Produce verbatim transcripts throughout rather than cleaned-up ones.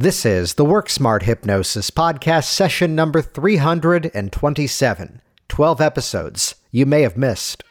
This is the Work Smart Hypnosis Podcast, session number three hundred twenty-seven. twelve episodes you may have missed.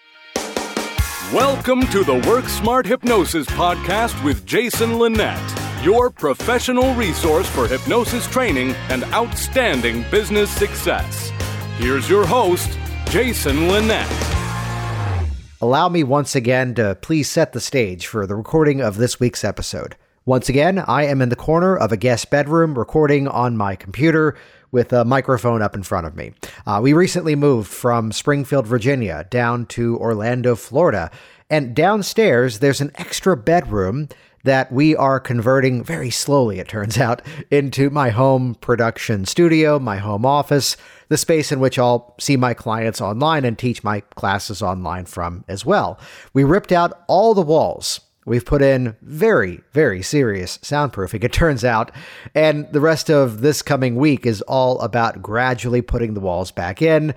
Welcome to the Work Smart Hypnosis Podcast with Jason Lynette, your professional resource for hypnosis training and outstanding business success. Here's your host, Jason Lynette. Allow me once again to please set the stage for the recording of this week's episode. Once again, I am in the corner of a guest bedroom recording on my computer with a microphone up in front of me. Uh, we recently moved from Springfield, Virginia, down to Orlando, Florida, and downstairs there's an extra bedroom that we are converting very slowly, it turns out, into my home production studio, my home office, the space in which I'll see my clients online and teach my classes online from as well. We ripped out all the walls. We've put in very, very serious soundproofing, it turns out, and the rest of this coming week is all about gradually putting the walls back in,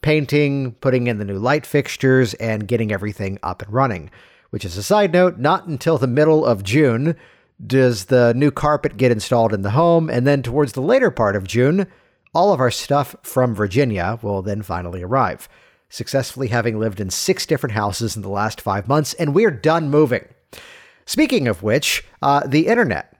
painting, putting in the new light fixtures, and getting everything up and running. Which is a side note, not until the middle of June does the new carpet get installed in the home, and then towards the later part of June, all of our stuff from Virginia will then finally arrive. Successfully having lived in six different houses in the last five months, and we're done moving. Speaking of which, uh, the internet.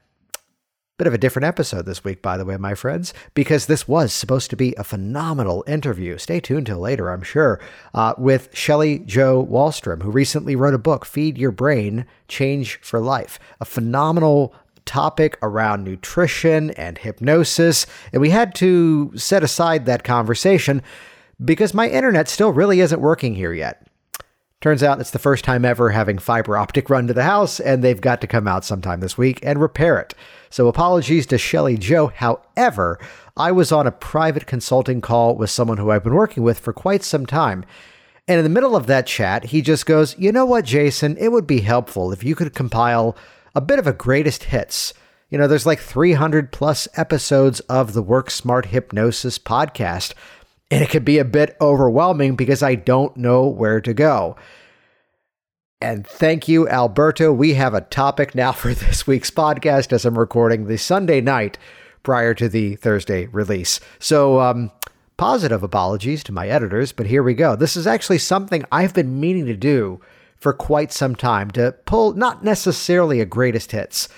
Bit of a different episode this week, by the way, my friends, because this was supposed to be a phenomenal interview. Stay tuned till later, I'm sure, uh, with Shelley Jo Wollstrum, who recently wrote a book, Feed Your Brain, Change for Life, a phenomenal topic around nutrition and hypnosis. And we had to set aside that conversation because my internet still really isn't working here yet. Turns out it's the first time ever having fiber optic run to the house, and they've got to come out sometime this week and repair it. So apologies to Shelley Jo. However, I was on a private consulting call with someone who I've been working with for quite some time. And in the middle of that chat, he just goes, you know what, Jason, it would be helpful if you could compile a bit of a greatest hits. You know, there's like three hundred plus episodes of the Work Smart Hypnosis Podcast. And it could be a bit overwhelming because I don't know where to go. And thank you, Alberto. We have a topic now for this week's podcast as I'm recording the Sunday night prior to the Thursday release. So um, positive apologies to my editors, but here we go. This is actually something I've been meaning to do for quite some time, to pull not necessarily a greatest hits,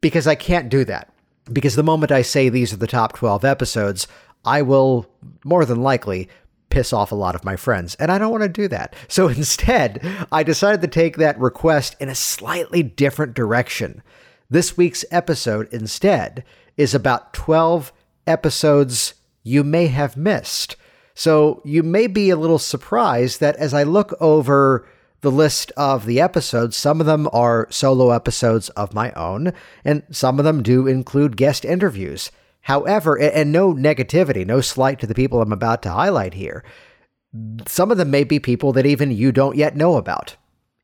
because I can't do that. Because the moment I say these are the top twelve episodes, I will more than likely piss off a lot of my friends, and I don't want to do that. So instead, I decided to take that request in a slightly different direction. This week's episode instead is about twelve episodes you may have missed. So you may be a little surprised that as I look over the list of the episodes, some of them are solo episodes of my own, and some of them do include guest interviews. However, and no negativity, no slight to the people I'm about to highlight here, some of them may be people that even you don't yet know about,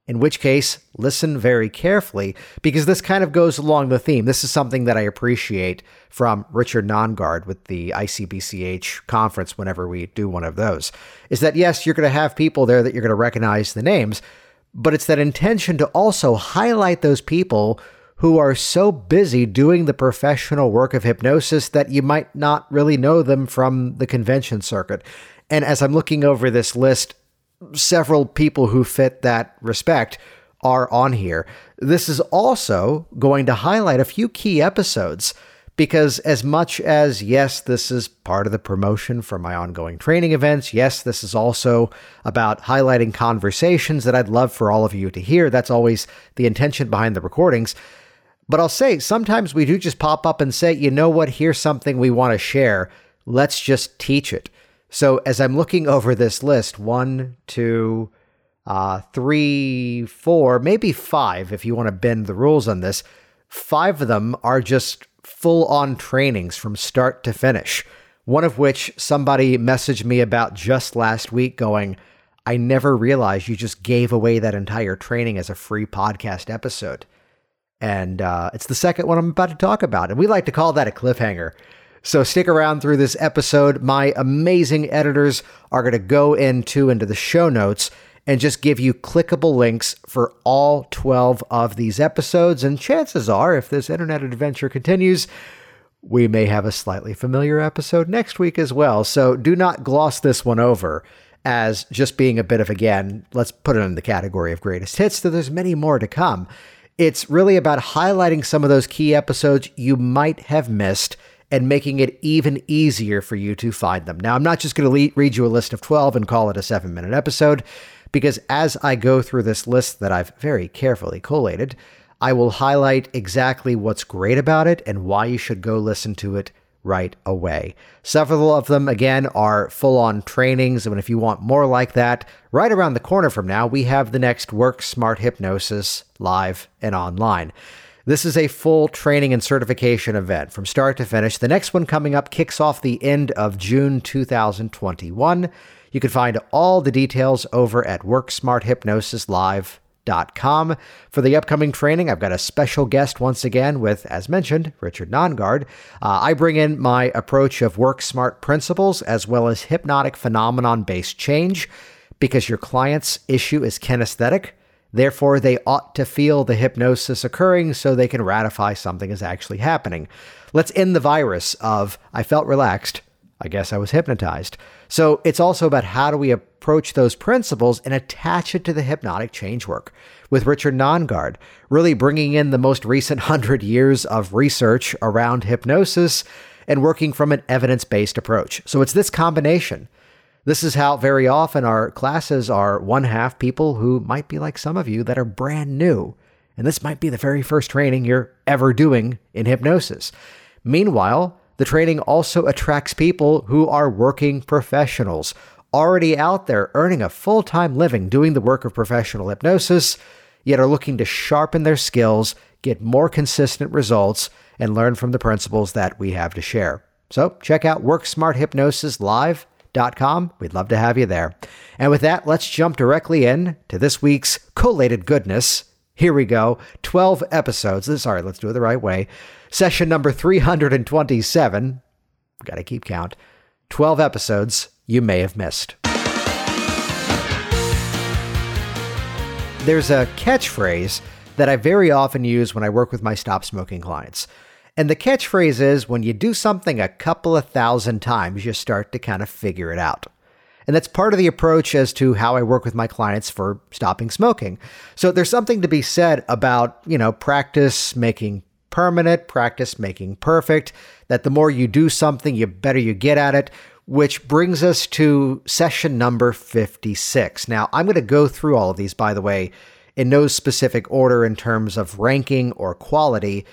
in which case, listen very carefully, because this kind of goes along the theme. This is something that I appreciate from Richard Nongard with the I C B C H conference whenever we do one of those, is that, yes, you're going to have people there that you're going to recognize the names, but it's that intention to also highlight those people who are so busy doing the professional work of hypnosis that you might not really know them from the convention circuit. And as I'm looking over this list, several people who fit that respect are on here. This is also going to highlight a few key episodes, because as much as, yes, this is part of the promotion for my ongoing training events, yes, this is also about highlighting conversations that I'd love for all of you to hear. That's always the intention behind the recordings. But I'll say, sometimes we do just pop up and say, you know what, here's something we want to share. Let's just teach it. So as I'm looking over this list, one, two, uh, three, four, maybe five, if you want to bend the rules on this, five of them are just full-on trainings from start to finish. One of which somebody messaged me about just last week going, I never realized you just gave away that entire training as a free podcast episode. And uh, it's the second one I'm about to talk about. And we like to call that a cliffhanger. So stick around through this episode. My amazing editors are going to go into, into the show notes and just give you clickable links for all twelve of these episodes. And chances are, if this internet adventure continues, we may have a slightly familiar episode next week as well. So do not gloss this one over as just being a bit of, again, let's put it in the category of greatest hits, though there's many more to come. It's really about highlighting some of those key episodes you might have missed and making it even easier for you to find them. Now, I'm not just going to read you a list of twelve and call it a seven-minute episode, because as I go through this list that I've very carefully collated, I will highlight exactly what's great about it and why you should go listen to it right away. Several of them, again, are full-on trainings, and if you want more like that, right around the corner from now, we have the next Work Smart Hypnosis Live and Online. This is a full training and certification event from start to finish. The next one coming up kicks off the end of June two thousand twenty-one. You can find all the details over at work smart hypnosis live dot com. For the upcoming training, I've got a special guest once again with, as mentioned, Richard Nongard. Uh, I bring in my approach of Work Smart principles as well as hypnotic phenomenon-based change, because your client's issue is kinesthetic. Therefore, they ought to feel the hypnosis occurring so they can ratify something is actually happening. Let's end the virus of, I felt relaxed, I guess I was hypnotized. So it's also about how do we approach those principles and attach it to the hypnotic change work with Richard Nongard, really bringing in the most recent hundred years of research around hypnosis and working from an evidence-based approach. So it's this combination. This is how very often our classes are one half people who might be like some of you that are brand new. And this might be the very first training you're ever doing in hypnosis. Meanwhile, the training also attracts people who are working professionals, already out there earning a full-time living doing the work of professional hypnosis, yet are looking to sharpen their skills, get more consistent results, and learn from the principles that we have to share. So check out work smart hypnosis live dot com. We'd love to have you there. And with that, let's jump directly in to this week's collated goodness. Here we go. twelve episodes. Sorry, let's do it the right way. Session number three hundred twenty-seven. Got to keep count. twelve episodes you may have missed. There's a catchphrase that I very often use when I work with my stop smoking clients. And the catchphrase is, when you do something a couple of thousand times, you start to kind of figure it out. And that's part of the approach as to how I work with my clients for stopping smoking. So there's something to be said about, you know, practice making permanent, practice making perfect, that the more you do something, the better you get at it, which brings us to session number fifty-six. Now, I'm going to go through all of these, by the way, in no specific order in terms of ranking or quality.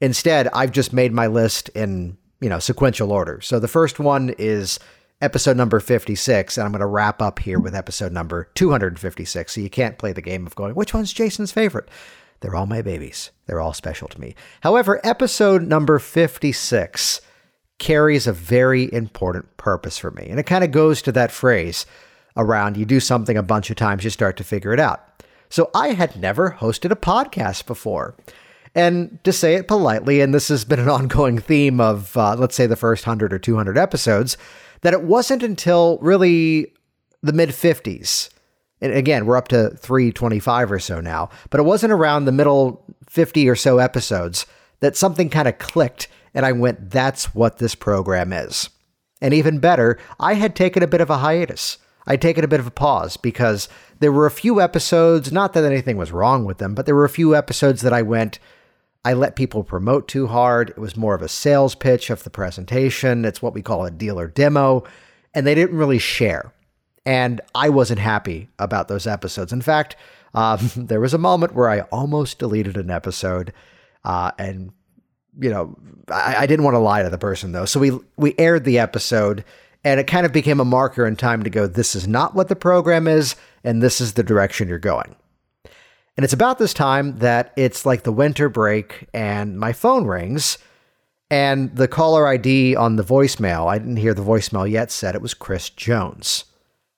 Instead, I've just made my list in, you know, sequential order. So the first one is episode number fifty-six, and I'm going to wrap up here with episode number two hundred fifty-six, so you can't play the game of going, which one's Jason's favorite? They're all my babies. They're all special to me. However, episode number fifty-six carries a very important purpose for me, and it kind of goes to that phrase around you do something a bunch of times, you start to figure it out. So I had never hosted a podcast before. And to say it politely, and this has been an ongoing theme of, uh, let's say, the first one hundred or two hundred episodes, that it wasn't until really the mid-fifties, and again, we're up to three twenty-five or so now, but it wasn't around the middle fifty or so episodes that something kind of clicked, and I went, that's what this program is. And even better, I had taken a bit of a hiatus. I'd taken a bit of a pause because there were a few episodes, not that anything was wrong with them, but there were a few episodes that I went, I let people promote too hard. It was more of a sales pitch of the presentation. It's what we call a deal or demo. And they didn't really share. And I wasn't happy about those episodes. In fact, um, there was a moment where I almost deleted an episode. Uh, and, you know, I, I didn't want to lie to the person, though. So we we aired the episode, and it kind of became a marker in time to go, this is not what the program is, and this is the direction you're going. And it's about this time that it's like the winter break and my phone rings and the caller I D on the voicemail, I didn't hear the voicemail yet, said it was Chris Jones.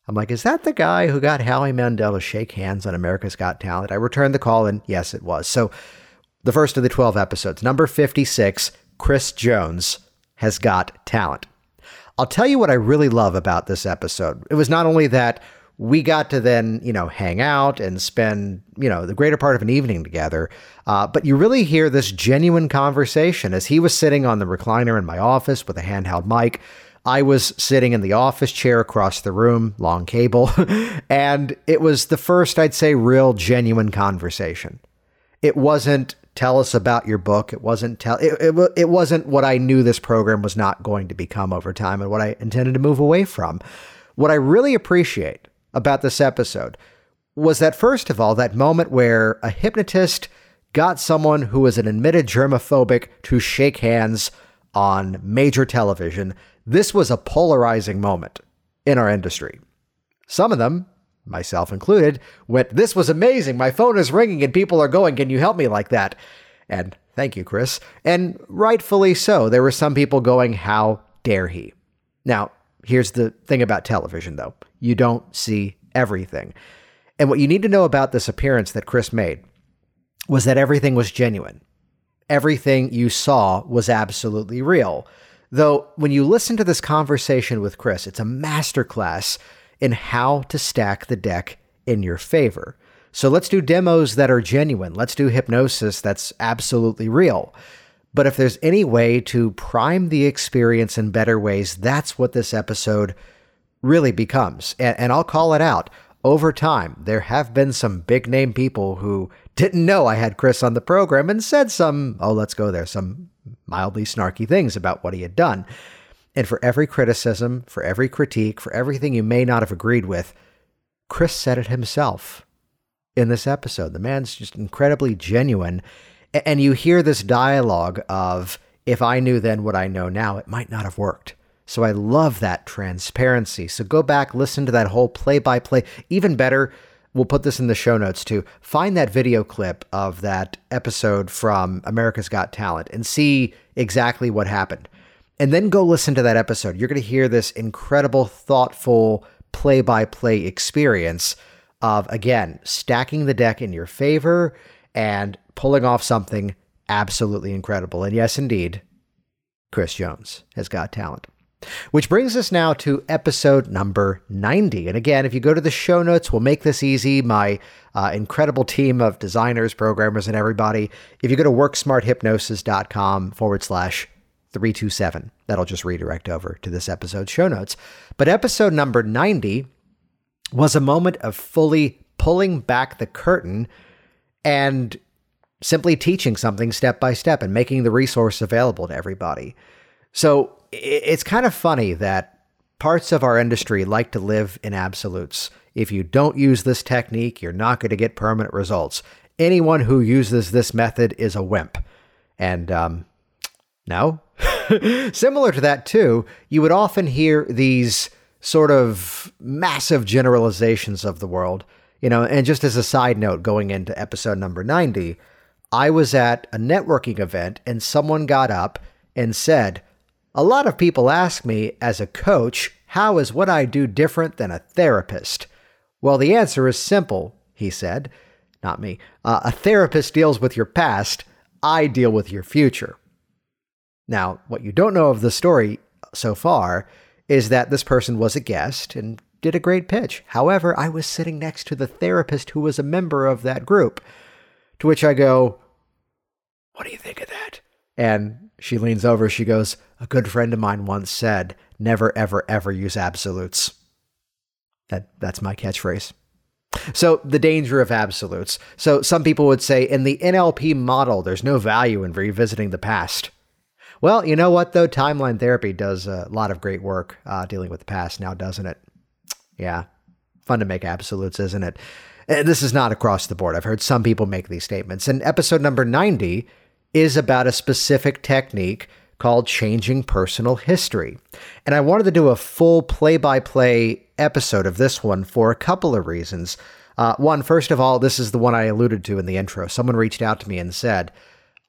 I'm like, is that the guy who got Howie Mandel to shake hands on America's Got Talent? I returned the call and yes, it was. So the first of the twelve episodes, number fifty-six, Chris Jones has got talent. I'll tell you what I really love about this episode. It was not only that we got to then, you know, hang out and spend, you know, the greater part of an evening together. Uh, but you really hear this genuine conversation as he was sitting on the recliner in my office with a handheld mic. I was sitting in the office chair across the room, long cable, and it was the first, I'd say, real genuine conversation. It wasn't tell us about your book. It wasn't tell it, it, it wasn't what I knew this program was not going to become over time and what I intended to move away from. What I really appreciate about this episode was that, first of all, that moment where a hypnotist got someone who was an admitted germaphobic to shake hands on major television. This was a polarizing moment in our industry. Some of them, myself included, went, "This was amazing. My phone is ringing and people are going. Can you help me like that?" And thank you, Chris. And rightfully so. There were some people going, "How dare he?" Now, here's the thing about television, though. You don't see everything. And what you need to know about this appearance that Chris made was that everything was genuine. Everything you saw was absolutely real. Though, when you listen to this conversation with Chris, it's a masterclass in how to stack the deck in your favor. So let's do demos that are genuine. Let's do hypnosis that's absolutely real. But if there's any way to prime the experience in better ways, that's what this episode really becomes. And, and I'll call it out. Over time, there have been some big name people who didn't know I had Chris on the program and said some, oh, let's go there, some mildly snarky things about what he had done. And for every criticism, for every critique, for everything you may not have agreed with, Chris said it himself in this episode. The man's just incredibly genuine. And you hear this dialogue of, if I knew then what I know now, it might not have worked. So I love that transparency. So go back, listen to that whole play-by-play. Even better, we'll put this in the show notes too. Find that video clip of that episode from America's Got Talent and see exactly what happened. And then go listen to that episode. You're going to hear this incredible, thoughtful play-by-play experience of, again, stacking the deck in your favor and pulling off something absolutely incredible. And yes, indeed, Chris Jones has got talent. Which brings us now to episode number ninety. And again, if you go to the show notes, we'll make this easy. My uh, incredible team of designers, programmers, and everybody. If you go to work smart hypnosis dot com forward slash three two seven, that'll just redirect over to this episode's show notes. But episode number ninety was a moment of fully pulling back the curtain and simply teaching something step by step and making the resource available to everybody. So it's kind of funny that parts of our industry like to live in absolutes. If you don't use this technique, you're not going to get permanent results. Anyone who uses this method is a wimp. And um, no. Similar to that, too, you would often hear these sort of massive generalizations of the world. You know, and just as a side note, going into episode number ninety, I was at a networking event and someone got up and said, "A lot of people ask me, as a coach, how is what I do different than a therapist?" "Well, the answer is simple," he said. Not me. Uh, "a therapist deals with your past. I deal with your future." Now, what you don't know of the story so far is that this person was a guest and did a great pitch. However, I was sitting next to the therapist who was a member of that group, to which I go, "What do you think of that?" And she leans over. She goes, "A good friend of mine once said, never, ever, ever use absolutes." That that's my catchphrase. So the danger of absolutes. So some people would say in the N L P model, there's no value in revisiting the past. Well, you know what, though? Timeline therapy does a lot of great work uh, dealing with the past now, doesn't it? Yeah. Fun to make absolutes, isn't it? And this is not across the board. I've heard some people make these statements. And episode number ninety is about a specific technique called changing personal history. And I wanted to do a full play-by-play episode of this one for a couple of reasons. Uh, one, first of all, this is the one I alluded to in the intro. Someone reached out to me and said,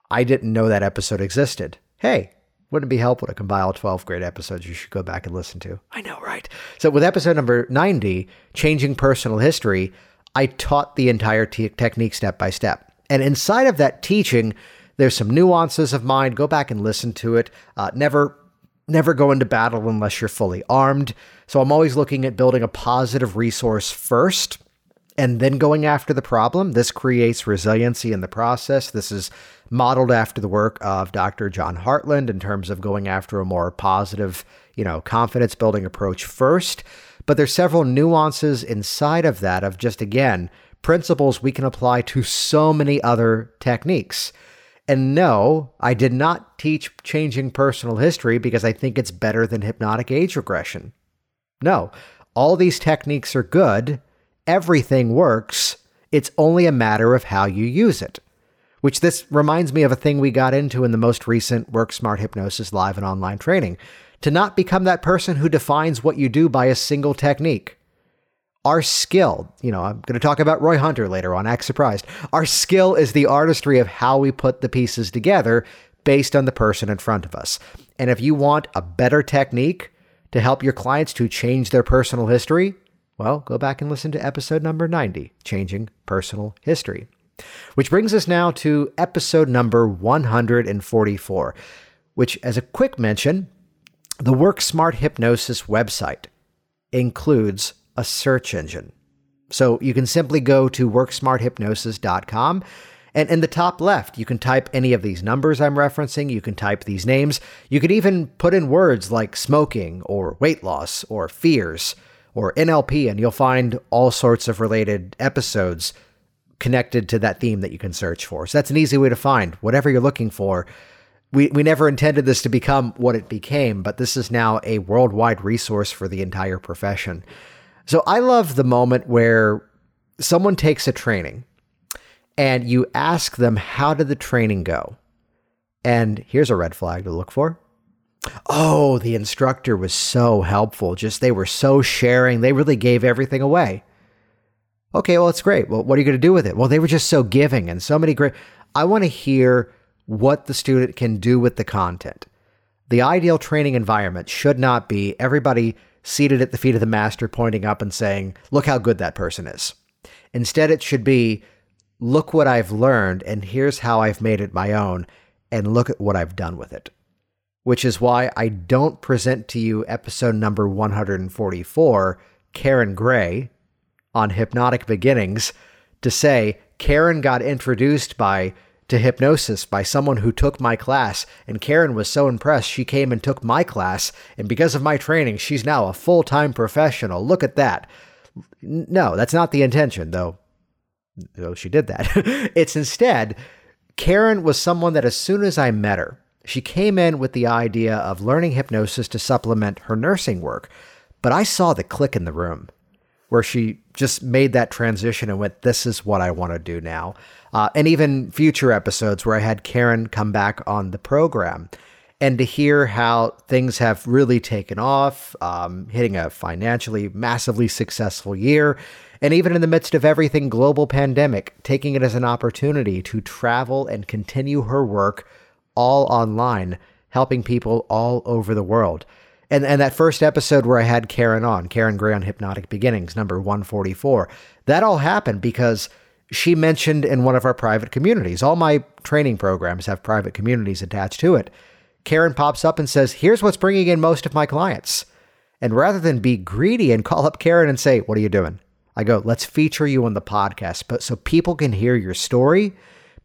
"I didn't know that episode existed." Hey, wouldn't it be helpful to compile twelve great episodes you should go back and listen to? I know, right? So with episode number ninety, Changing Personal History, I taught the entire te- technique step by step. And inside of that teaching, there's some nuances of mine. Go back and listen to it. Uh, never never go into battle unless you're fully armed. So I'm always looking at building a positive resource first and then going after the problem. This creates resiliency in the process. This is modeled after the work of Doctor John Hartland in terms of going after a more positive, you know, confidence building approach first. But there's several nuances inside of that of just, again, principles we can apply to so many other techniques. And no, I did not teach changing personal history because I think it's better than hypnotic age regression. No, all these techniques are good. Everything works. It's only a matter of how you use it, which this reminds me of a thing we got into in the most recent Work Smart Hypnosis Live and online training. To not become that person who defines what you do by a single technique. Our skill, you know, I'm going to talk about Roy Hunter later on, act surprised. Our skill is the artistry of how we put the pieces together based on the person in front of us. And if you want a better technique to help your clients to change their personal history, well, go back and listen to episode number ninety, Changing Personal History. Which brings us now to episode number one hundred forty-four, which, as a quick mention, the Work Smart Hypnosis website includes a search engine. So you can simply go to work smart hypnosis dot com, and in the top left, you can type any of these numbers I'm referencing. You can type these names. You could even put in words like smoking or weight loss or fears or N L P, and you'll find all sorts of related episodes connected to that theme that you can search for. So that's an easy way to find whatever you're looking for. We we never intended this to become what it became, but this is now a worldwide resource for the entire profession. So I love the moment where someone takes a training and you ask them, how did the training go? And here's a red flag to look for. Oh, the instructor was so helpful. Just they were so sharing. They really gave everything away. Okay, well, it's great. Well, what are you going to do with it? Well, they were just so giving and so many great. I want to hear what the student can do with the content. The ideal training environment should not be everybody seated at the feet of the master pointing up and saying, look how good that person is. Instead, it should be, look what I've learned and here's how I've made it my own and look at what I've done with it. Which is why I don't present to you episode number one hundred forty-four, Karen Gray, on hypnotic beginnings to say, Karen got introduced by to hypnosis by someone who took my class, and Karen was so impressed she came and took my class, and because of my training, she's now a full-time professional. Look at that. No, that's not the intention, though, though she did that. It's instead, Karen was someone that as soon as I met her, she came in with the idea of learning hypnosis to supplement her nursing work, but I saw the click in the room where she just made that transition and went, this is what I want to do now. Uh, and even future episodes where I had Karen come back on the program and to hear how things have really taken off, um, hitting a financially massively successful year, and even in the midst of everything global pandemic, taking it as an opportunity to travel and continue her work all online, helping people all over the world. And and that first episode where I had Karen on, Karen Gray on Hypnotic Beginnings, number one forty-four, that all happened because she mentioned in one of our private communities, all my training programs have private communities attached to it. Karen pops up and says, here's what's bringing in most of my clients. And rather than be greedy and call up Karen and say, what are you doing? I go, let's feature you on the podcast but so people can hear your story.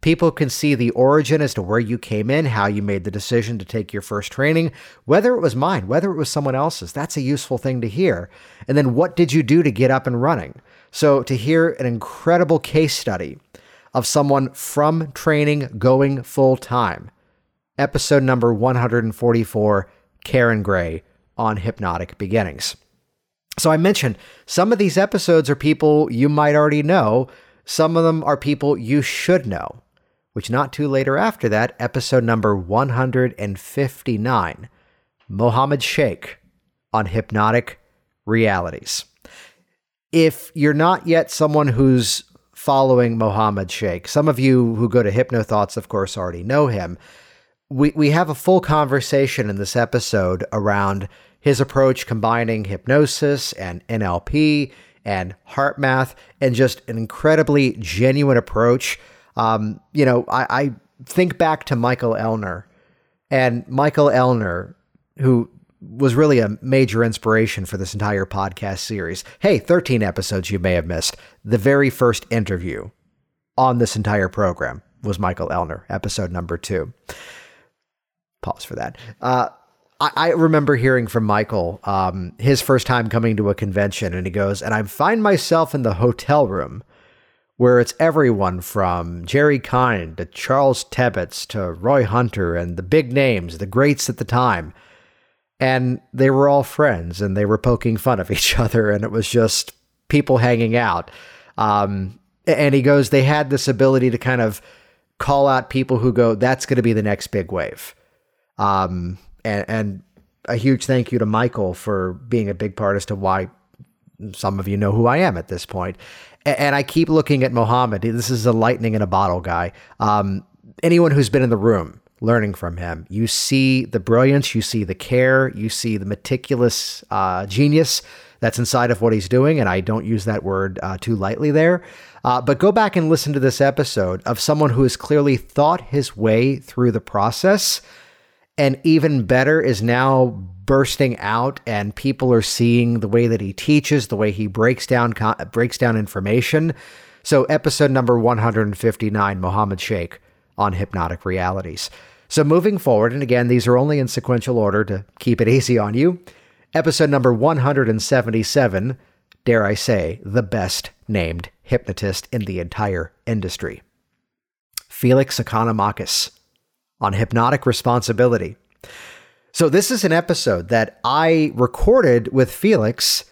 People can see the origin as to where you came in, how you made the decision to take your first training, whether it was mine, whether it was someone else's. That's a useful thing to hear. And then what did you do to get up and running? So to hear an incredible case study of someone from training going full time, episode number one hundred forty-four, Karen Gray on Hypnotic Beginnings. So I mentioned some of these episodes are people you might already know. Some of them are people you should know. Which not too later after that, episode number one hundred fifty-nine, Mohammed Sheikh on hypnotic realities. If you're not yet someone who's following Mohammed Sheikh, some of you who go to Hypno Thoughts, of course, already know him. We we have a full conversation in this episode around his approach combining hypnosis and N L P and heart math and just an incredibly genuine approach. Um, you know, I, I think back to Michael Ellner and Michael Ellner, who was really a major inspiration for this entire podcast series. Hey, thirteen episodes you may have missed. The very first interview on this entire program was Michael Ellner, episode number two. Pause for that. Uh, I, I remember hearing from Michael, um, his first time coming to a convention, and he goes, and I find myself in the hotel room where it's everyone from Jerry Kine to Charles Tebbetts to Roy Hunter and the big names, the greats at the time. And they were all friends and they were poking fun of each other. And it was just people hanging out. Um, and he goes, they had this ability to kind of call out people who go, that's going to be the next big wave. Um, and, and a huge thank you to Michael for being a big part as to why some of you know who I am at this point. And I keep looking at Mohammed. This is a lightning in a bottle guy. Um, anyone who's been in the room learning from him, you see the brilliance, you see the care, you see the meticulous uh, genius that's inside of what he's doing. And I don't use that word uh, too lightly there. Uh, but go back and listen to this episode of someone who has clearly thought his way through the process. And even better is now bursting out, and people are seeing the way that he teaches, the way he breaks down breaks down information. So episode number one hundred fifty-nine, Mohammed Sheikh on hypnotic realities. So moving forward, and again, these are only in sequential order to keep it easy on you. Episode number one hundred seventy-seven, dare I say, the best named hypnotist in the entire industry. Felix Economakis on hypnotic responsibility. So this is an episode that I recorded with Felix,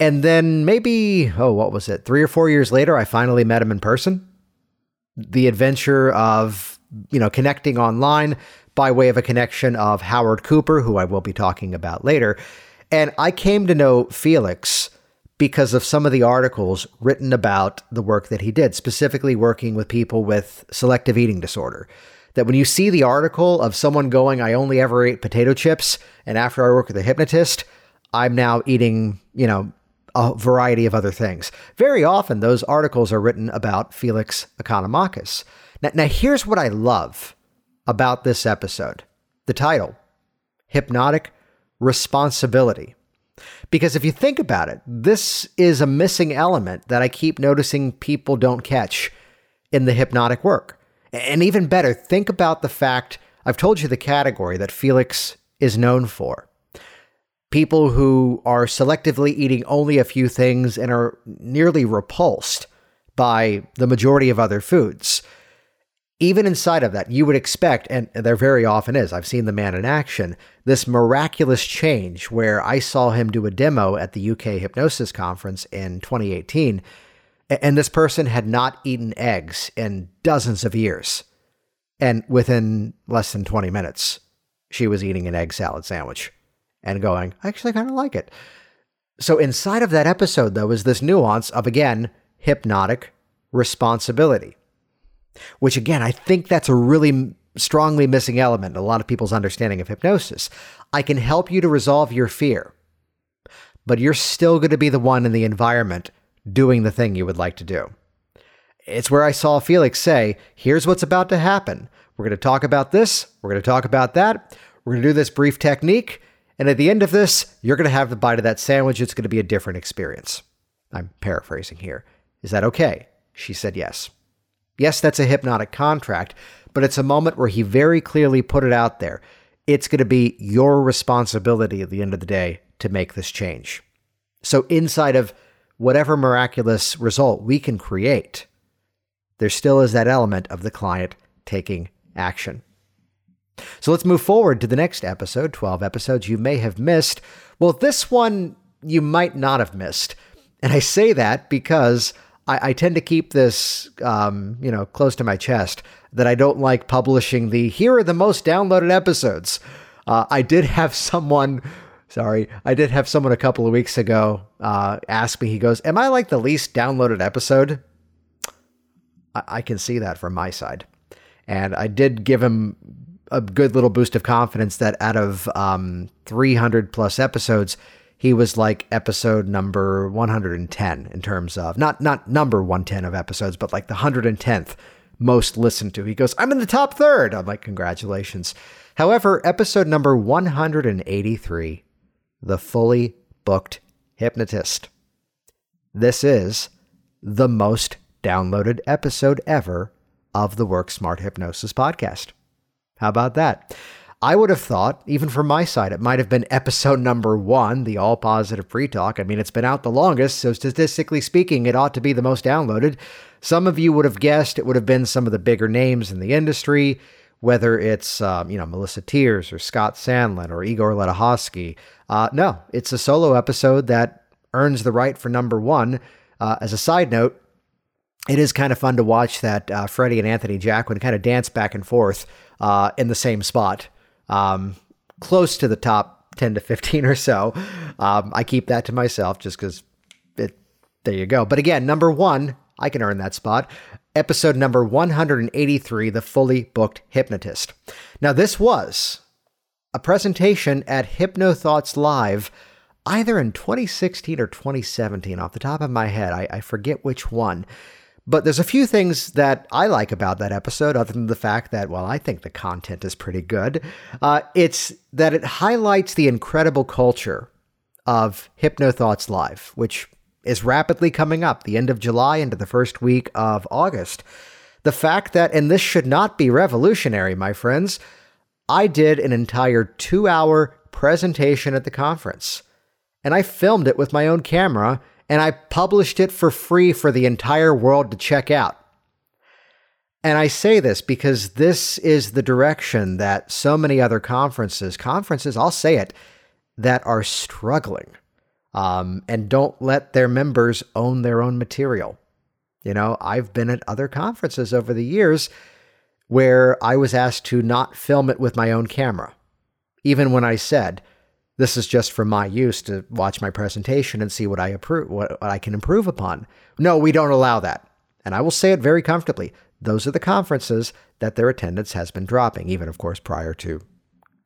and then maybe, oh, what was it? Three or four years later, I finally met him in person. The adventure of, you know, connecting online by way of a connection of Howard Cooper, who I will be talking about later. And I came to know Felix because of some of the articles written about the work that he did, specifically working with people with selective eating disorder. That when you see the article of someone going, I only ever ate potato chips, and after I work with a hypnotist, I'm now eating, you know, a variety of other things. Very often, those articles are written about Felix Economakis. Now, now here's what I love about this episode. The title, Hypnotic Responsibility. Because if you think about it, this is a missing element that I keep noticing people don't catch in the hypnotic work. And even better, think about the fact, I've told you the category that Felix is known for. People who are selectively eating only a few things and are nearly repulsed by the majority of other foods. Even inside of that, you would expect, and there very often is, I've seen the man in action, this miraculous change where I saw him do a demo at the U K Hypnosis Conference in twenty eighteen, and this person had not eaten eggs in dozens of years. And within less than twenty minutes, she was eating an egg salad sandwich and going, I actually kind of like it. So inside of that episode, though, is this nuance of, again, hypnotic responsibility, which, again, I think that's a really strongly missing element in a lot of people's understanding of hypnosis. I can help you to resolve your fear, but you're still going to be the one in the environment doing the thing you would like to do. It's where I saw Felix say, here's what's about to happen. We're going to talk about this. We're going to talk about that. We're going to do this brief technique. And at the end of this, you're going to have the bite of that sandwich. It's going to be a different experience. I'm paraphrasing here. Is that okay? She said, yes. Yes, that's a hypnotic contract, but it's a moment where he very clearly put it out there. It's going to be your responsibility at the end of the day to make this change. So inside of whatever miraculous result we can create, there still is that element of the client taking action. So let's move forward to the next episode, twelve episodes you may have missed. Well, this one you might not have missed. And I say that because I, I tend to keep this, um, you know, close to my chest, that I don't like publishing the, here are the most downloaded episodes. Uh, I did have someone... Sorry, I did have someone a couple of weeks ago uh, ask me, he goes, am I like the least downloaded episode? I-, I can see that from my side. And I did give him a good little boost of confidence that out of um, three hundred plus episodes, he was like episode number one hundred ten in terms of, not not number one hundred ten of episodes, but like the one hundred tenth most listened to. He goes, I'm in the top third. I'm like, congratulations. However, episode number one hundred eighty-three, The Fully Booked Hypnotist. This is the most downloaded episode ever of the Work Smart Hypnosis Podcast. How about that? I would have thought, even from my side, it might have been episode number one, the All Positive Pre-Talk. I mean, it's been out the longest, so statistically speaking, it ought to be the most downloaded. Some of you would have guessed it would have been some of the bigger names in the industry, whether it's, um, you know, Melissa Tiers or Scott Sandland or Igor Letahovsky. Uh, no, it's a solo episode that earns the right for number one. Uh, as a side note, it is kind of fun to watch that uh, Freddy and Anthony Jacquin kind of dance back and forth uh, in the same spot. Um, close to the top ten to fifteen or so. Um, I keep that to myself just because it, there you go. But again, number one, I can earn that spot. Episode number one hundred eighty-three, The Fully Booked Hypnotist. Now this was a presentation at HypnoThoughts Live, either in twenty sixteen or twenty seventeen, off the top of my head. I, I forget which one. But there's a few things that I like about that episode, other than the fact that, well, I think the content is pretty good. Uh, it's that it highlights the incredible culture of HypnoThoughts Live, which is rapidly coming up, the end of July into the first week of August. The fact that, and this should not be revolutionary, my friends, I did an entire two-hour presentation at the conference, and I filmed it with my own camera, and I published it for free for the entire world to check out. And I say this because this is the direction that so many other conferences, conferences, I'll say it, that are struggling um, and don't let their members own their own material. You know, I've been at other conferences over the years where I was asked to not film it with my own camera, even when I said, this is just for my use to watch my presentation and see what I approve, what I can improve upon. No, we don't allow that. And I will say it very comfortably. Those are the conferences that their attendance has been dropping, even, of course, prior to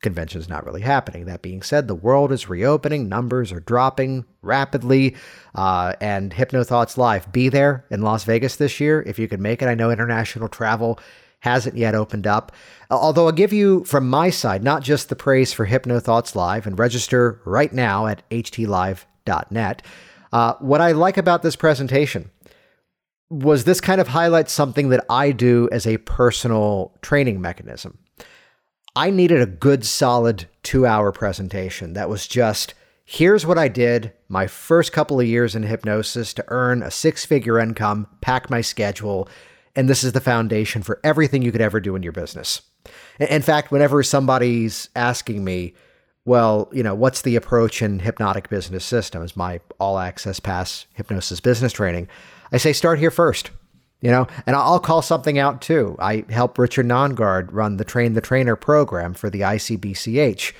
conventions not really happening. That being said, the world is reopening. Numbers are dropping rapidly. Uh, and HypnoThoughts Live, be there in Las Vegas this year if you can make it. I know international travel hasn't yet opened up. Although I'll give you, from my side, not just the praise for HypnoThoughts Live, and register right now at h t live dot net. Uh, what I like about this presentation was this kind of highlights something that I do as a personal training mechanism. I needed a good, solid two-hour presentation that was just, here's what I did my first couple of years in hypnosis to earn a six-figure income, pack my schedule, and this is the foundation for everything you could ever do in your business. In fact, whenever somebody's asking me, well, you know, what's the approach in hypnotic business systems, my all access pass hypnosis business training, I say, start here first, you know, and I'll call something out too. I helped Richard Nongard run the Train the Trainer program for the I C B C H.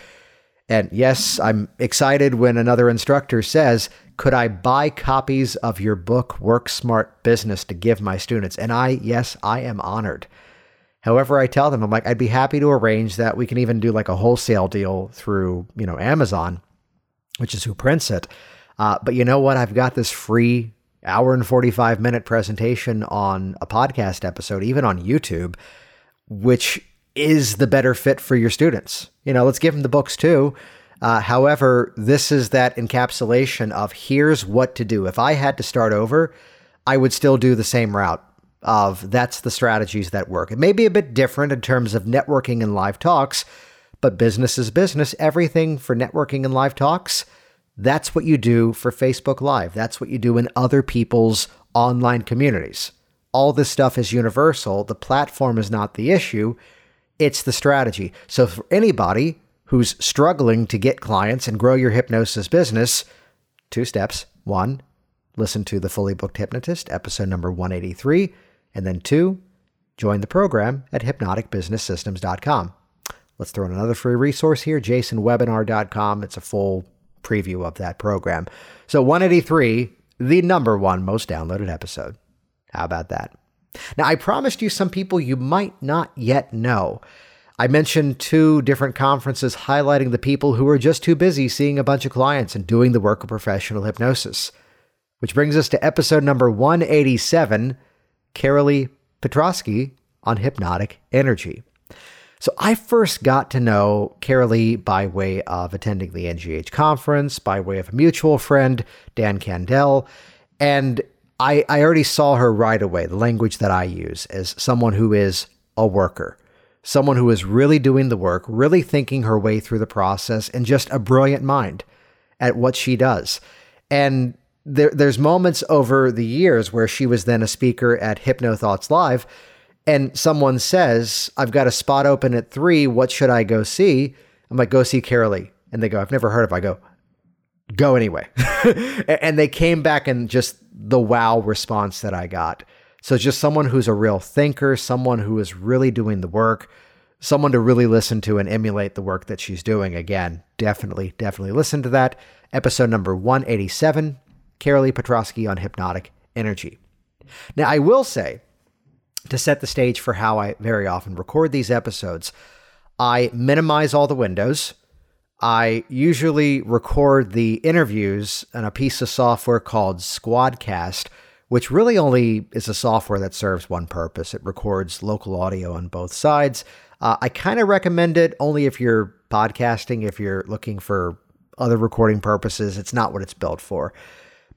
And yes, I'm excited when another instructor says, could I buy copies of your book, Work Smart Business, to give my students? And I, yes, I am honored. However, I tell them, I'm like, I'd be happy to arrange that. We can even do like a wholesale deal through, you know, Amazon, which is who prints it. Uh, but you know what? I've got this free hour and forty-five minute presentation on a podcast episode, even on YouTube, which is the better fit for your students. You know, let's give them the books too. Uh, however, this is that encapsulation of here's what to do. If I had to start over, I would still do the same route of that's the strategies that work. It may be a bit different in terms of networking and live talks, but business is business. Everything for networking and live talks, that's what you do for Facebook Live. That's what you do in other people's online communities. All this stuff is universal. The platform is not the issue. It's the strategy. So for anybody who's struggling to get clients and grow your hypnosis business, two steps. One, listen to The Fully Booked Hypnotist, episode number one eighty-three. And then two, join the program at hypnotic business systems dot com. Let's throw in another free resource here, jason webinar dot com. It's a full preview of that program. So one eighty-three, the number one most downloaded episode. How about that? Now, I promised you some people you might not yet know. I mentioned two different conferences highlighting the people who are just too busy seeing a bunch of clients and doing the work of professional hypnosis, which brings us to episode number one eighty-seven, Carolee Petrosky on hypnotic energy. So I first got to know Carolee by way of attending the N G H conference, by way of a mutual friend, Dan Candell, and I, I already saw her right away, the language that I use, as someone who is a worker, someone who is really doing the work, really thinking her way through the process, and just a brilliant mind at what she does. And there, there's moments over the years where she was then a speaker at Hypno Thoughts Live, and someone says, I've got a spot open at three. What should I go see? I'm like, go see Carolee. And they go, I've never heard of her. I go, go anyway. And they came back and just the wow response that I got. So just someone who's a real thinker, someone who is really doing the work, someone to really listen to and emulate the work that she's doing. Again, definitely, definitely listen to that. Episode number one eighty-seven, Carolee Petrosky on hypnotic energy. Now, I will say, to set the stage for how I very often record these episodes, I minimize all the windows. I usually record the interviews on a piece of software called Squadcast, which really only is a software that serves one purpose. It records local audio on both sides. Uh, I kind of recommend it only if you're podcasting, if you're looking for other recording purposes. It's not what it's built for.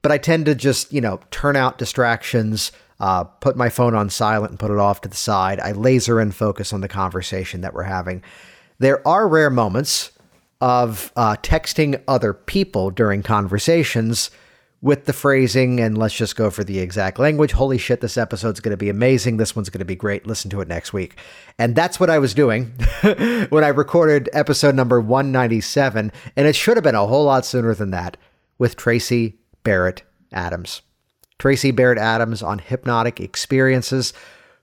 But I tend to just, you know, turn out distractions, Uh, put my phone on silent and put it off to the side. I laser in focus on the conversation that we're having. There are rare moments of uh, texting other people during conversations with the phrasing, and let's just go for the exact language. Holy shit, this episode's going to be amazing. This one's going to be great. Listen to it next week. And that's what I was doing when I recorded episode number one ninety-seven. And it should have been a whole lot sooner than that with Tracy Barrett Adams. Tracy Barrett Adams on hypnotic experiences,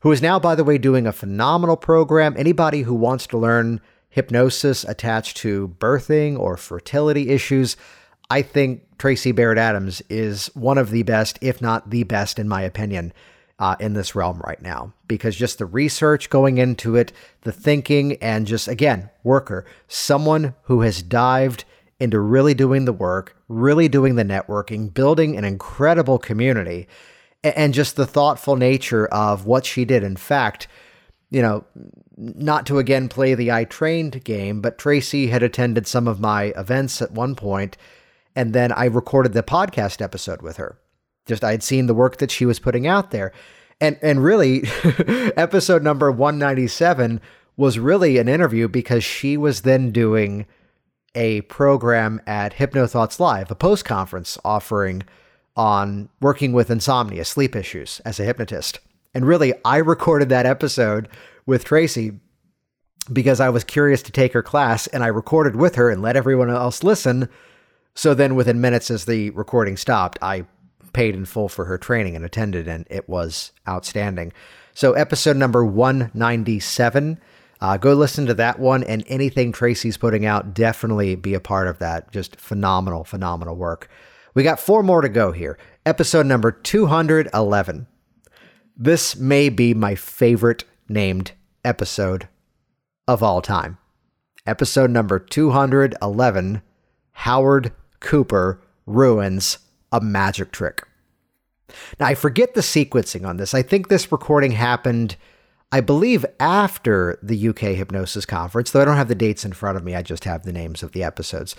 who is now, by the way, doing a phenomenal program. Anybody who wants to learn hypnosis attached to birthing or fertility issues, I think Tracy Barrett Adams is one of the best, if not the best, in my opinion, uh, in this realm right now, because just the research going into it, the thinking, and just, again, worker, someone who has dived into really doing the work, really doing the networking, building an incredible community, and just the thoughtful nature of what she did. In fact, you know, not to again play the I trained game, but Tracy had attended some of my events at one point, and then I recorded the podcast episode with her. Just I had seen the work that she was putting out there. And, and really, episode number one ninety-seven was really an interview because she was then doing a program at HypnoThoughts Live, a post-conference offering on working with insomnia, sleep issues as a hypnotist. And really, I recorded that episode with Tracy because I was curious to take her class, and I recorded with her and let everyone else listen. So then within minutes as the recording stopped, I paid in full for her training and attended, and it was outstanding. So episode number one ninety-seven, Uh, go listen to that one, and anything Tracy's putting out, definitely be a part of that. Just phenomenal, phenomenal work. We got four more to go here. Episode number two eleven. This may be my favorite named episode of all time. Episode number two eleven, Howard Cooper Ruins a Magic Trick. Now, I forget the sequencing on this. I think this recording happened, I believe, after the U K Hypnosis Conference, though I don't have the dates in front of me. I just have the names of the episodes.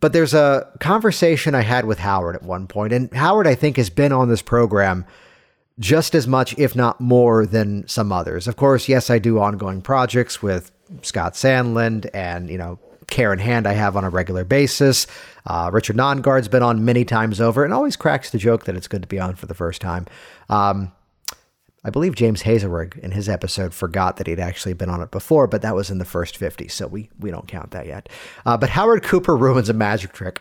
But there's a conversation I had with Howard at one point, and Howard, I think, has been on this program just as much, if not more, than some others. Of course, yes, I do ongoing projects with Scott Sandland and, you know, Karen Hand I have on a regular basis. Uh, Richard Nongard's been on many times over and always cracks the joke that it's good to be on for the first time. Um, I believe James Hazelrig in his episode forgot that he'd actually been on it before, but that was in the first fifty, so we we don't count that yet. Uh, but Howard Cooper Ruins a Magic Trick.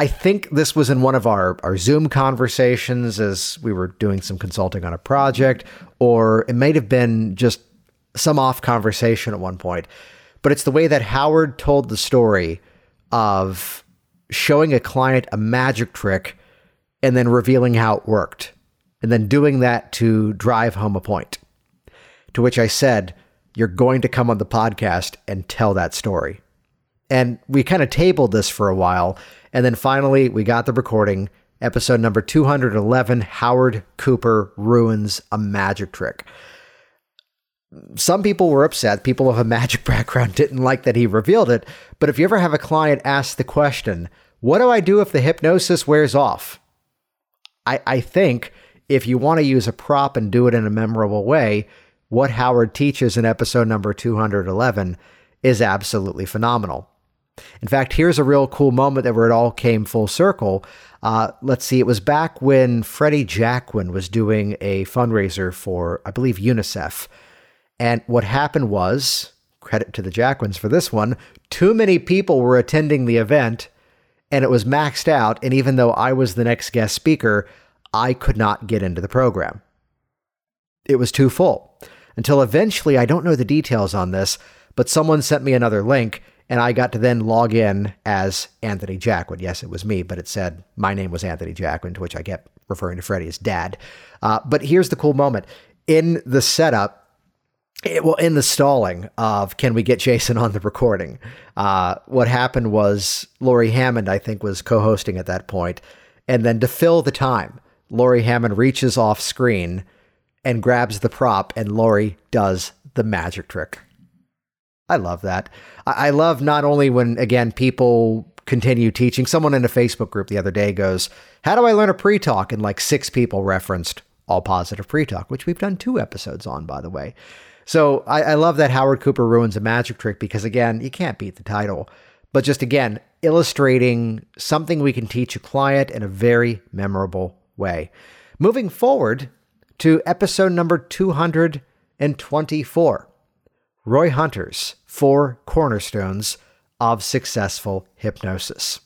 I think this was in one of our, our Zoom conversations as we were doing some consulting on a project, or it might have been just some off conversation at one point. But it's the way that Howard told the story of showing a client a magic trick and then revealing how it worked, and then doing that to drive home a point, to which I said, you're going to come on the podcast and tell that story. And we kind of tabled this for a while. And then finally, we got the recording, episode number two eleven, Howard Cooper Ruins a Magic Trick. Some people were upset. People of a magic background didn't like that he revealed it. But if you ever have a client ask the question, what do I do if the hypnosis wears off? I, I think if you want to use a prop and do it in a memorable way, what Howard teaches in episode number two hundred eleven is absolutely phenomenal. In fact, here's a real cool moment that where it all came full circle. Uh, let's see, it was back when Freddy Jacquin was doing a fundraiser for, I believe, UNICEF. And what happened was, credit to the Jacquins for this one, too many people were attending the event and it was maxed out. And even though I was the next guest speaker, I could not get into the program. It was too full until eventually, I don't know the details on this, but someone sent me another link. And I got to then log in as Anthony Jacquin. Yes, it was me, but it said my name was Anthony Jacquin, to which I kept referring to Freddie as dad. Uh, but here's the cool moment. In the setup, it, well, in the stalling of can we get Jason on the recording, uh, what happened was Lori Hammond, I think, was co-hosting at that point. And then to fill the time, Lori Hammond reaches off screen and grabs the prop, and Lori does the magic trick. I love that. I love not only when, again, people continue teaching. Someone in a Facebook group the other day goes, how do I learn a pre-talk? And like six people referenced All Positive Pre-Talk, which we've done two episodes on, by the way. So I, I love that Howard Cooper ruins a magic trick because, again, you can't beat the title. But just, again, illustrating something we can teach a client in a very memorable way. Moving forward to episode number two hundred twenty-four. Roy Hunter's Four Cornerstones of Successful Hypnosis.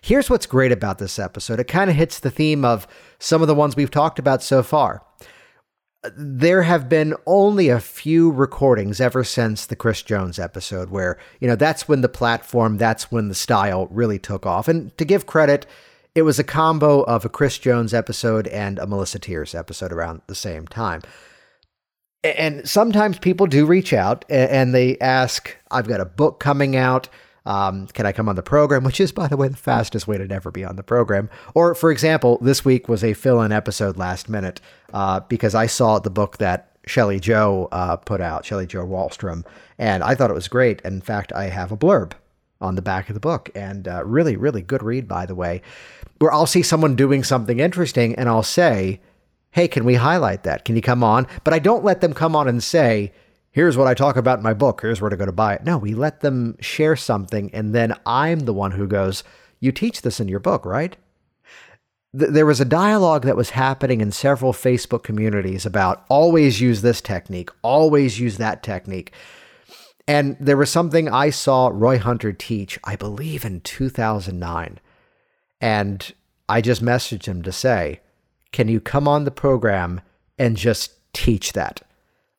Here's what's great about this episode. It kind of hits the theme of some of the ones we've talked about so far. There have been only a few recordings ever since the Chris Jones episode where, you know, that's when the platform, that's when the style really took off. And to give credit, it was a combo of a Chris Jones episode and a Melissa Tiers episode around the same time. And sometimes people do reach out and they ask, I've got a book coming out. Um, can I come on the program? Which is, by the way, the fastest way to never be on the program. Or, for example, this week was a fill-in episode last minute uh, because I saw the book that Shelley Jo uh, put out, Shelley Jo Wollstrum, and I thought it was great. In fact, I have a blurb on the back of the book and uh, really, really good read, by the way, where I'll see someone doing something interesting and I'll say, hey, can we highlight that? Can you come on? But I don't let them come on and say, here's what I talk about in my book. Here's where to go to buy it. No, we let them share something. And then I'm the one who goes, you teach this in your book, right? Th- there was a dialogue that was happening in several Facebook communities about always use this technique, always use that technique. And there was something I saw Roy Hunter teach, I believe in two thousand nine. And I just messaged him to say, can you come on the program and just teach that?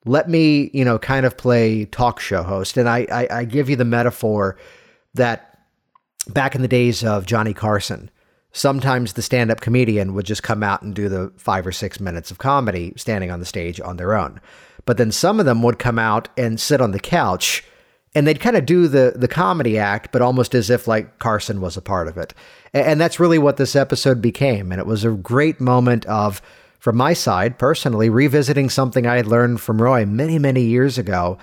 Let me, you know, kind of play talk show host. And I, I, I give you the metaphor that back in the days of Johnny Carson, sometimes the stand-up comedian would just come out and do the five or six minutes of comedy standing on the stage on their own. But then some of them would come out and sit on the couch and they'd kind of do the the comedy act, but almost as if like Carson was a part of it. And, and that's really what this episode became. And it was a great moment of, from my side, personally, revisiting something I had learned from Roy many, many years ago.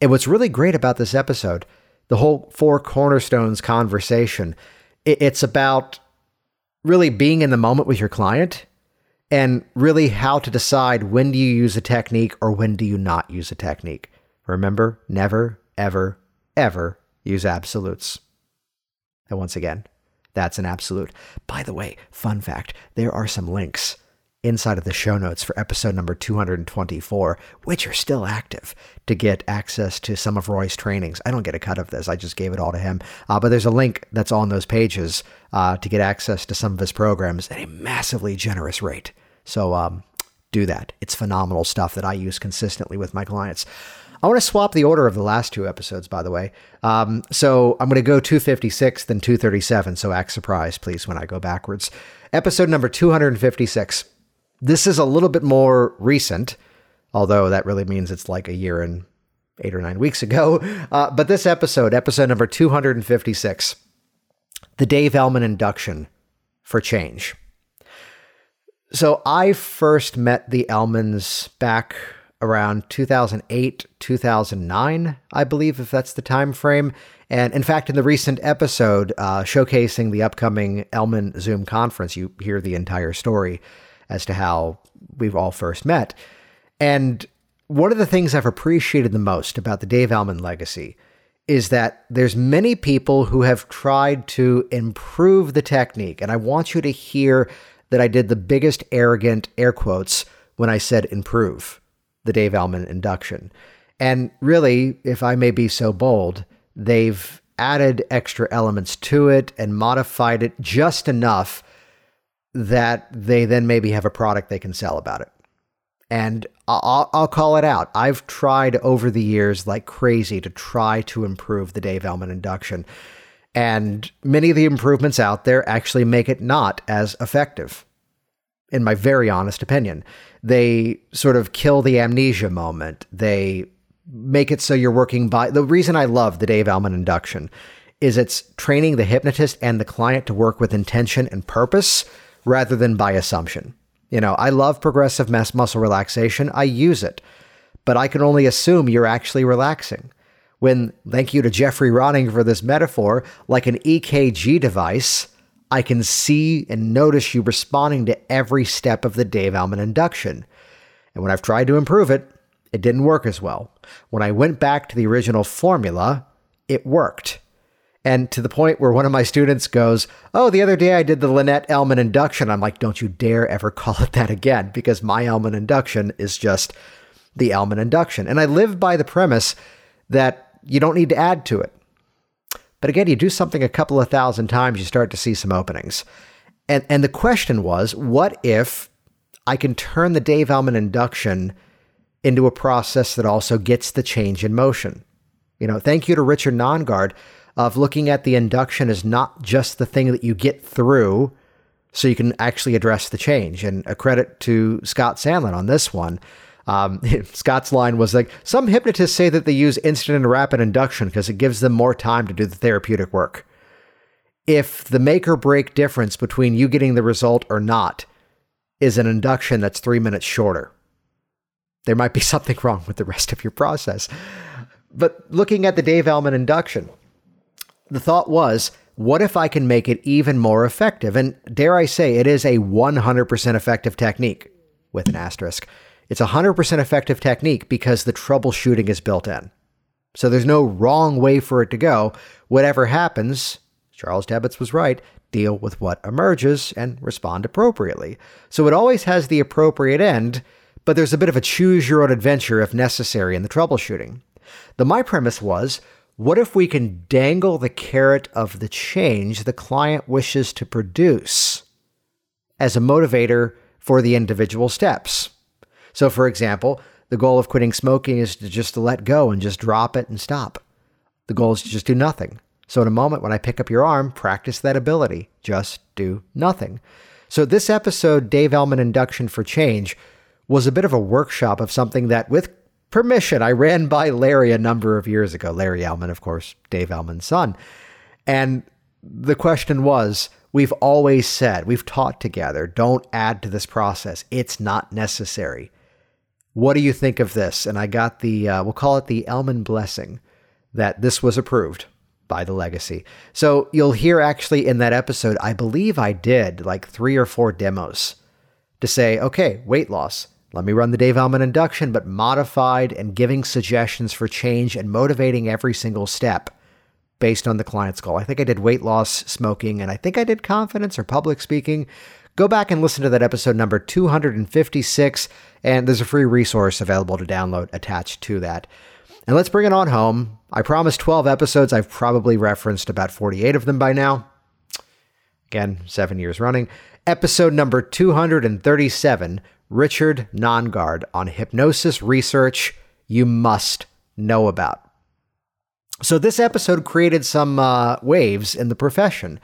And what's really great about this episode, the whole Four Cornerstones conversation, it, it's about really being in the moment with your client and really how to decide when do you use a technique or when do you not use a technique. Remember, never, ever, ever use absolutes. And once again, that's an absolute. By the way, fun fact, there are some links inside of the show notes for episode number two hundred twenty-four, which are still active, to get access to some of Roy's trainings. I don't get a cut of this. I just gave it all to him. Uh, but there's a link that's on those pages uh, to get access to some of his programs at a massively generous rate. So um, do that. It's phenomenal stuff that I use consistently with my clients. I want to swap the order of the last two episodes, by the way. Um, so I'm going to go two fifty-six, then two thirty-seven. So act surprised, please, when I go backwards. Episode number two hundred fifty-six. This is a little bit more recent, although that really means it's like a year and eight or nine weeks ago. Uh, but this episode, episode number two hundred fifty-six, the Dave Elman induction for change. So I first met the Elmans back around two thousand eight, two thousand nine, I believe, if that's the time frame. And in fact, in the recent episode uh, showcasing the upcoming Elman Zoom conference, you hear the entire story as to how we've all first met. And one of the things I've appreciated the most about the Dave Elman legacy is that there's many people who have tried to improve the technique. And I want you to hear that I did the biggest arrogant air quotes when I said improve the Dave Elman induction. And really, if I may be so bold, they've added extra elements to it and modified it just enough that they then maybe have a product they can sell about it. And I'll, I'll call it out. I've tried over the years like crazy to try to improve the Dave Elman induction. And many of the improvements out there actually make it not as effective, in my very honest opinion. They sort of kill the amnesia moment. They make it so you're working by... The reason I love the Dave Elman induction is it's training the hypnotist and the client to work with intention and purpose rather than by assumption. You know, I love progressive mass muscle relaxation. I use it, but I can only assume you're actually relaxing. When, thank you to Jeffrey Ronning for this metaphor, like an E K G device, I can see and notice you responding to every step of the Dave Elman induction. And when I've tried to improve it, it didn't work as well. When I went back to the original formula, it worked. And to the point where one of my students goes, oh, the other day I did the Lynette Elman induction. I'm like, don't you dare ever call it that again, because my Elman induction is just the Elman induction. And I live by the premise that you don't need to add to it. But again, you do something a couple of thousand times, you start to see some openings. And and the question was, what if I can turn the Dave Elman induction into a process that also gets the change in motion? You know, thank you to Richard Nongard of looking at the induction as not just the thing that you get through so you can actually address the change. And a credit to Scott Sandland on this one. Um, Scott's line was like, some hypnotists say that they use instant and rapid induction because it gives them more time to do the therapeutic work. If the make or break difference between you getting the result or not is an induction that's three minutes shorter, there might be something wrong with the rest of your process. But looking at the Dave Elman induction, the thought was, what if I can make it even more effective? And dare I say, it is a one hundred percent effective technique with an asterisk. It's a one hundred percent effective technique because the troubleshooting is built in. So there's no wrong way for it to go. Whatever happens, Charles Tebbetts was right, deal with what emerges and respond appropriately. So it always has the appropriate end, but there's a bit of a choose your own adventure if necessary in the troubleshooting. The my premise was, what if we can dangle the carrot of the change the client wishes to produce as a motivator for the individual steps? So, for example, the goal of quitting smoking is to just to let go and just drop it and stop. The goal is to just do nothing. So in a moment, when I pick up your arm, practice that ability. Just do nothing. So this episode, Dave Elman Induction for Change, was a bit of a workshop of something that, with permission, I ran by Larry a number of years ago. Larry Elman, of course, Dave Elman's son. And the question was, we've always said, we've taught together, don't add to this process. It's not necessary. What do you think of this? And I got the, uh, we'll call it the Elman blessing, that this was approved by the legacy. So you'll hear actually in that episode, I believe I did like three or four demos to say, okay, weight loss. Let me run the Dave Elman induction, but modified and giving suggestions for change and motivating every single step based on the client's goal. I think I did weight loss, smoking, and I think I did confidence or public speaking. Go back and listen to that episode number two hundred fifty-six, and there's a free resource available to download attached to that. And let's bring it on home. I promised twelve episodes. I've probably referenced about forty-eight of them by now. Again, seven years running. Episode number two hundred thirty-seven, Richard Nongard on hypnosis research you must know about. So this episode created some uh, waves in the profession.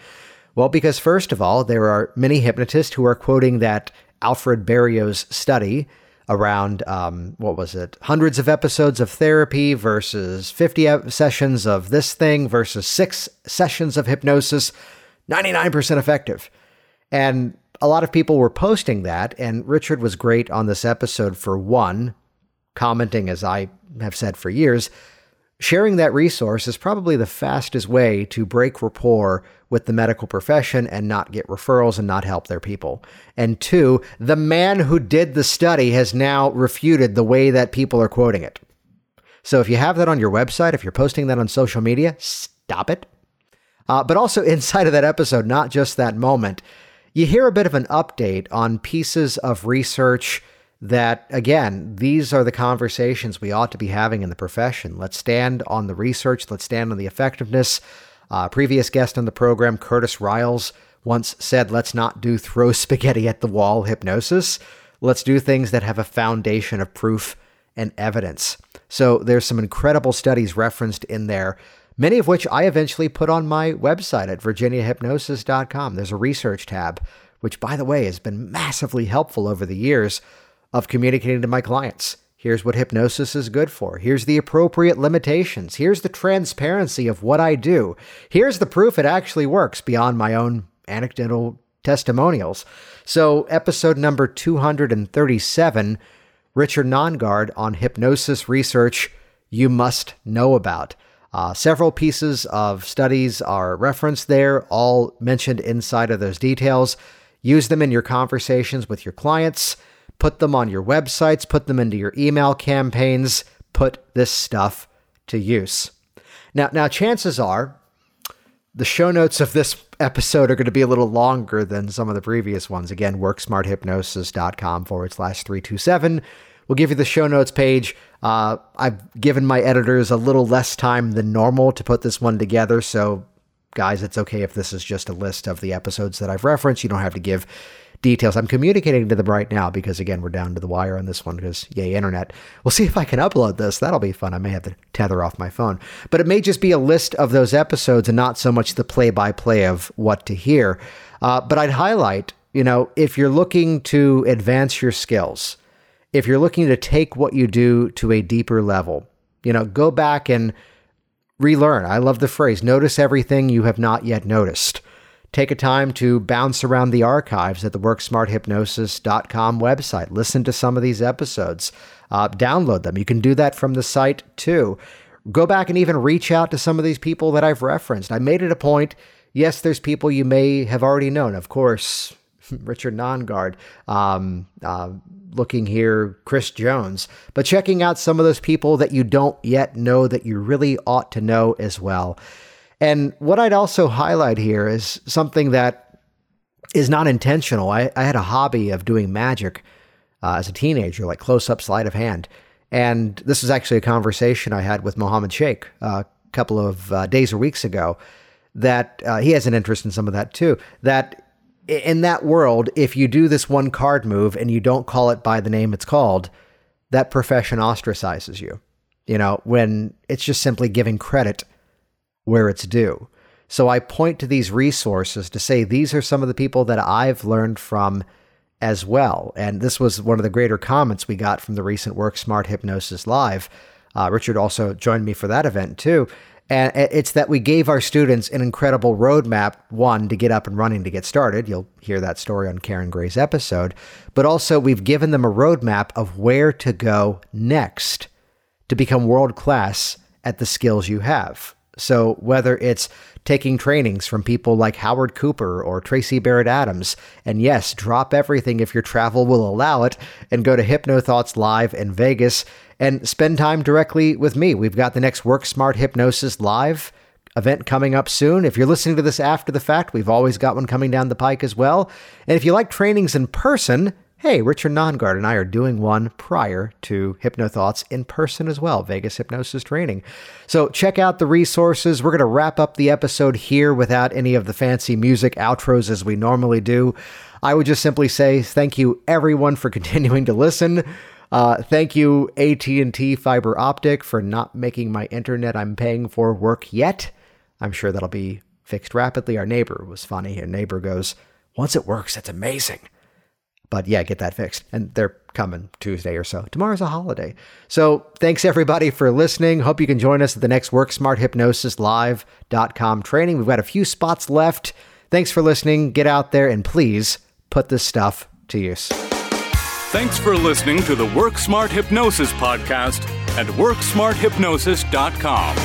Well, because first of all, there are many hypnotists who are quoting that Alfred Berrio's study around, um, what was it, hundreds of episodes of therapy versus fifty sessions of this thing versus six sessions of hypnosis, ninety-nine percent effective. And a lot of people were posting that, and Richard was great on this episode for one, Commenting, as I have said for years, sharing that resource is probably the fastest way to break rapport with the medical profession and not get referrals and not help their people. And two, the man who did the study has now refuted the way that people are quoting it. So if you have that on your website, if you're posting that on social media, stop it. Uh, but also inside of that episode, not just that moment, you hear a bit of an update on pieces of research that, again, these are the conversations we ought to be having in the profession. Let's stand on the research. Let's stand on the effectiveness. Uh, previous guest on the program, Curtis Riles, once said, let's not do throw spaghetti at the wall hypnosis. Let's do things that have a foundation of proof and evidence. So there's some incredible studies referenced in there, many of which I eventually put on my website at virginia hypnosis dot com. There's a research tab, which, by the way, has been massively helpful over the years of communicating to my clients. Here's what hypnosis is good for. Here's the appropriate limitations. Here's the transparency of what I do. Here's the proof it actually works beyond my own anecdotal testimonials. So episode number two hundred thirty-seven, Richard Nongard on hypnosis research you must know about. Uh, several pieces of studies are referenced there, all mentioned inside of those details. Use them in your conversations with your clients. Put them on your websites, put them into your email campaigns, put this stuff to use. Now, now chances are the show notes of this episode are going to be a little longer than some of the previous ones. Again, worksmarthypnosis.com forward slash 327. We'll give you the show notes page. Uh, I've given my editors a little less time than normal to put this one together. So guys, it's okay if this is just a list of the episodes that I've referenced. You don't have to give details. I'm communicating to them right now because, again, we're down to the wire on this one because, yay, internet. We'll see if I can upload this. That'll be fun. I may have to tether off my phone. But it may just be a list of those episodes and not so much the play-by-play of what to hear. Uh, but I'd highlight, you know, if you're looking to advance your skills, if you're looking to take what you do to a deeper level, you know, go back and relearn. I love the phrase, notice everything you have not yet noticed. Take a time to bounce around the archives at the work smart hypnosis dot com website. Listen to some of these episodes. Uh, download them. You can do that from the site too. Go back and even reach out to some of these people that I've referenced. I made it a point. Yes, there's people you may have already known. Of course, Richard Nongard, um, uh, looking here, Chris Jones. But checking out some of those people that you don't yet know that you really ought to know as well. And what I'd also highlight here is something that is not intentional. I, I had a hobby of doing magic uh, as a teenager, like close-up sleight of hand. And this was actually a conversation I had with Mohammed Sheikh uh, a couple of uh, days or weeks ago, that uh, he has an interest in some of that too, that in that world, if you do this one card move and you don't call it by the name it's called, that profession ostracizes you, you know, when it's just simply giving credit where it's due. So I point to these resources to say, these are some of the people that I've learned from as well. And this was one of the greater comments we got from the recent Work Smart Hypnosis Live. Uh, Richard also joined me for that event too. And it's that we gave our students an incredible roadmap, one, to get up and running, to get started. You'll hear that story on Karen Gray's episode, but also we've given them a roadmap of where to go next to become world-class at the skills you have. So whether it's taking trainings from people like Howard Cooper or Tracy Barrett Adams, and yes, drop everything if your travel will allow it, and go to Hypno Thoughts Live in Vegas and spend time directly with me. We've got the next Work Smart Hypnosis Live event coming up soon. If you're listening to this after the fact, we've always got one coming down the pike as well. And if you like trainings in person, hey, Richard Nongard and I are doing one prior to HypnoThoughts in person as well, Vegas Hypnosis Training. So check out the resources. We're going to wrap up the episode here without any of the fancy music outros as we normally do. I would just simply say thank you, everyone, for continuing to listen. Uh, thank you, A T and T Fiber Optic, for not making my internet I'm paying for work yet. I'm sure that'll be fixed rapidly. Our neighbor was funny. Our neighbor goes, once it works, it's amazing. But yeah, get that fixed. And they're coming Tuesday or so. Tomorrow's a holiday. So thanks everybody for listening. Hope you can join us at the next work smart hypnosis live dot com training. We've got a few spots left. Thanks for listening. Get out there and please put this stuff to use. Thanks for listening to the Work Smart Hypnosis Podcast at work smart hypnosis dot com.